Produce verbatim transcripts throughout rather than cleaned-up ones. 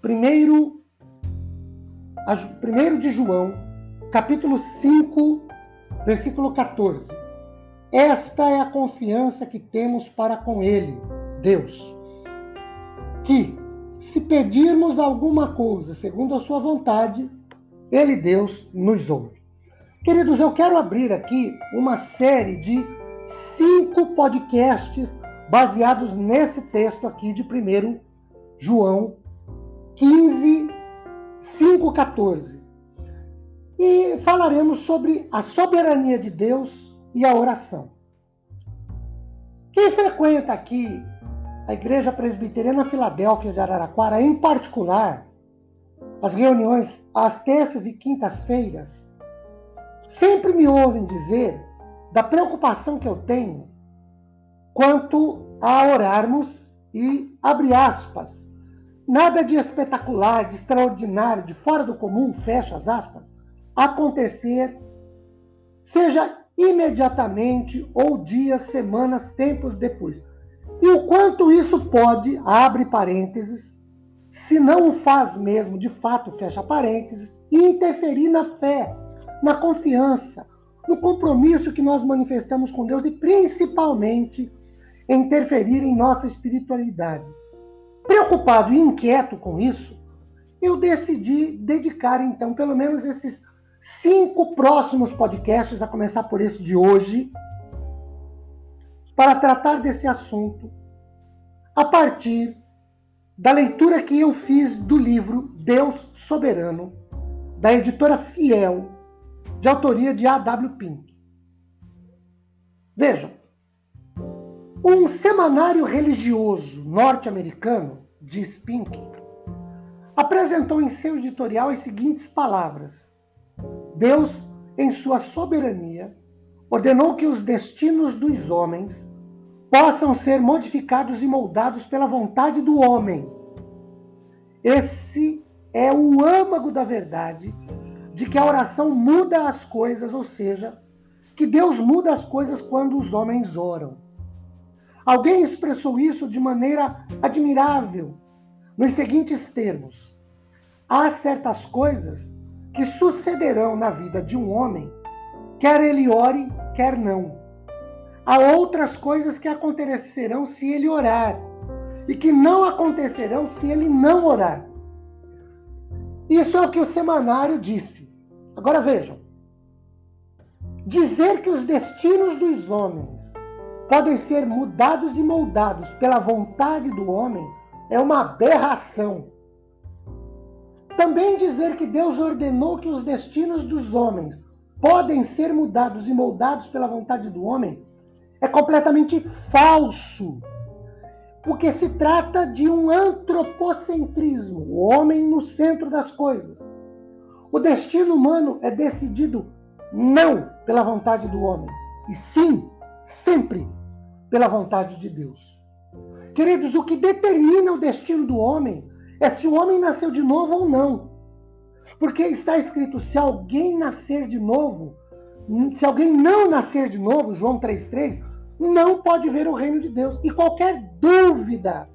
primeiro de João, capítulo cinco, versículo catorze. Esta é a confiança que temos para com Ele, Deus, que, se pedirmos alguma coisa segundo a sua vontade, Ele, Deus, nos ouve. Queridos, eu quero abrir aqui uma série de cinco podcasts baseados nesse texto aqui de primeiro João quinze, cinco, catorze. E falaremos sobre a soberania de Deus e a oração. Quem frequenta aqui a Igreja Presbiteriana Filadélfia de Araraquara, em particular, as reuniões às terças e quintas-feiras, sempre me ouvem dizer da preocupação que eu tenho quanto a orarmos e, abre aspas, nada de espetacular, de extraordinário, de fora do comum, fecha as aspas, acontecer, seja imediatamente ou dias, semanas, tempos depois. E o quanto isso pode, abre parênteses, se não o faz mesmo, de fato, fecha parênteses, interferir na fé, na confiança, no compromisso que nós manifestamos com Deus e principalmente interferir em nossa espiritualidade. Preocupado e inquieto com isso, eu decidi dedicar então pelo menos esses cinco próximos podcasts, a começar por esse de hoje, para tratar desse assunto a partir da leitura que eu fiz do livro Deus Soberano, da editora Fiel, de autoria de A W Pink. Vejam, um semanário religioso norte-americano, diz Pink, apresentou em seu editorial as seguintes palavras: Deus, em sua soberania, ordenou que os destinos dos homens possam ser modificados e moldados pela vontade do homem. Esse é o âmago da verdade de que a oração muda as coisas, ou seja, que Deus muda as coisas quando os homens oram. Alguém expressou isso de maneira admirável nos seguintes termos: há certas coisas que sucederão na vida de um homem, quer ele ore, quer não. Há outras coisas que acontecerão se ele orar e que não acontecerão se ele não orar. Isso é o que o semanário disse. Agora vejam. Dizer que os destinos dos homens podem ser mudados e moldados pela vontade do homem é uma aberração. Também dizer que Deus ordenou que os destinos dos homens podem ser mudados e moldados pela vontade do homem é completamente falso, porque se trata de um antropocentrismo, o homem no centro das coisas. O destino humano é decidido não pela vontade do homem, e sim, sempre, pela vontade de Deus. Queridos, o que determina o destino do homem é se o homem nasceu de novo ou não. Porque está escrito, se alguém nascer de novo, se alguém não nascer de novo, João três, três, não pode ver o reino de Deus. E qualquer dúvida,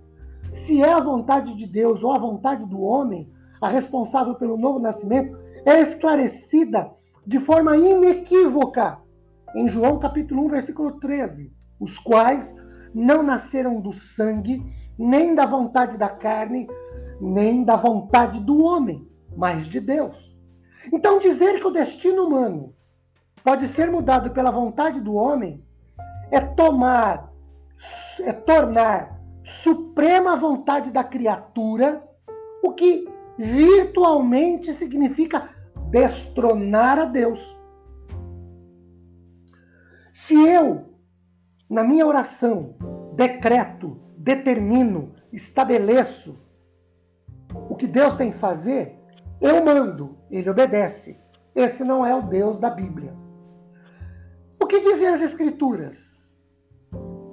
se é a vontade de Deus ou a vontade do homem, a responsável pelo novo nascimento, é esclarecida de forma inequívoca em João capítulo um, versículo treze. Os quais não nasceram do sangue, nem da vontade da carne, nem da vontade do homem, mas de Deus. Então dizer que o destino humano pode ser mudado pela vontade do homem é tomar, é tornar suprema a vontade da criatura, o que virtualmente significa destronar a Deus. Se eu, na minha oração, decreto, determino, estabeleço o que Deus tem que fazer, eu mando, ele obedece. Esse não é o Deus da Bíblia. O que dizem as Escrituras?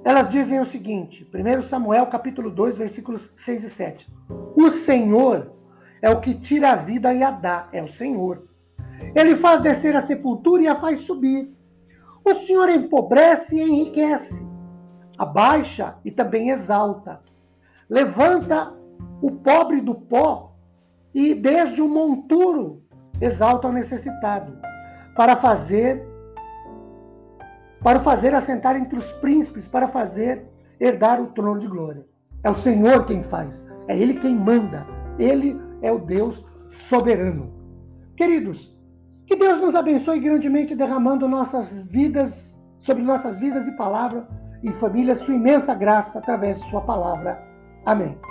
Elas dizem o seguinte, primeiro Samuel capítulo dois, versículos seis e sete. O Senhor é o que tira a vida e a dá, é o Senhor. Ele faz descer a sepultura e a faz subir. O Senhor empobrece e enriquece, abaixa e também exalta. Levanta o pobre do pó e desde o monturo exalta o necessitado, para fazer, para fazer assentar entre os príncipes, para fazer herdar o trono de glória. É o Senhor quem faz, é Ele quem manda, Ele é o Deus soberano. Queridos, que Deus nos abençoe grandemente, derramando nossas vidas, sobre nossas vidas e palavra, e família, sua imensa graça através de sua palavra. Amém.